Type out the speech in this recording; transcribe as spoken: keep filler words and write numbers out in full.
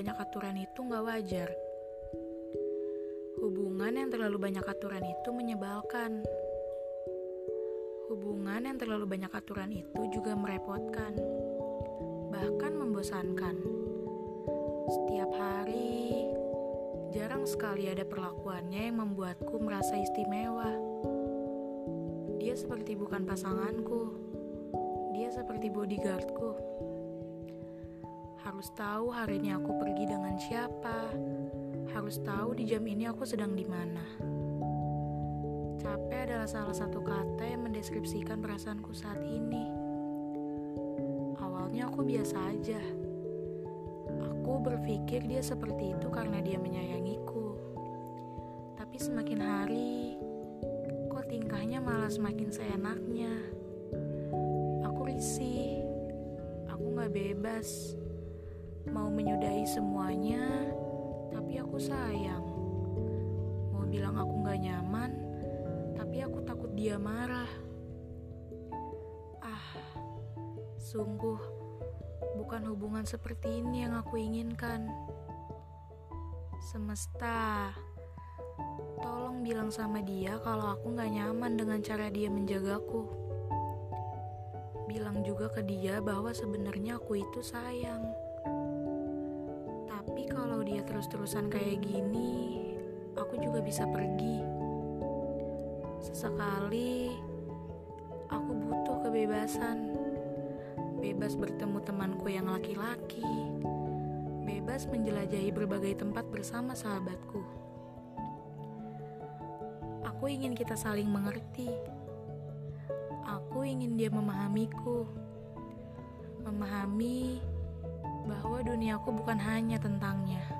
banyak aturan itu nggak wajar. Hubungan yang terlalu banyak aturan itu menyebalkan. Hubungan yang terlalu banyak aturan itu juga merepotkan, bahkan membosankan. Setiap hari, jarang sekali ada perlakuannya yang membuatku merasa istimewa. Dia seperti bukan pasanganku, dia seperti bodyguardku. Harus tahu hari ini aku pergi dengan siapa, harus tahu di jam ini aku sedang di mana. Capek adalah salah satu kata yang mendeskripsikan perasaanku saat ini. Awalnya aku biasa aja. Aku berpikir dia seperti itu karena dia menyayangiku. Tapi semakin hari, kok tingkahnya malah semakin seenaknya. Aku risih. Aku gak bebas. Mau menyudahi semuanya, tapi aku sayang. Mau bilang aku gak nyaman, tapi aku takut dia marah. Ah, sungguh bukan hubungan seperti ini yang aku inginkan. Semesta, tolong bilang sama dia kalau aku gak nyaman dengan cara dia menjagaku. Bilang juga ke dia bahwa sebenarnya aku itu sayang. Tapi kalau dia terus-terusan kayak gini, aku juga bisa pergi. Sesekali, aku butuh kebebasan. Bebas bertemu temanku yang laki-laki. Bebas menjelajahi berbagai tempat bersama sahabatku. Aku ingin kita saling mengerti. Aku ingin dia memahamiku. Memahami bahwa duniaku bukan hanya tentangnya.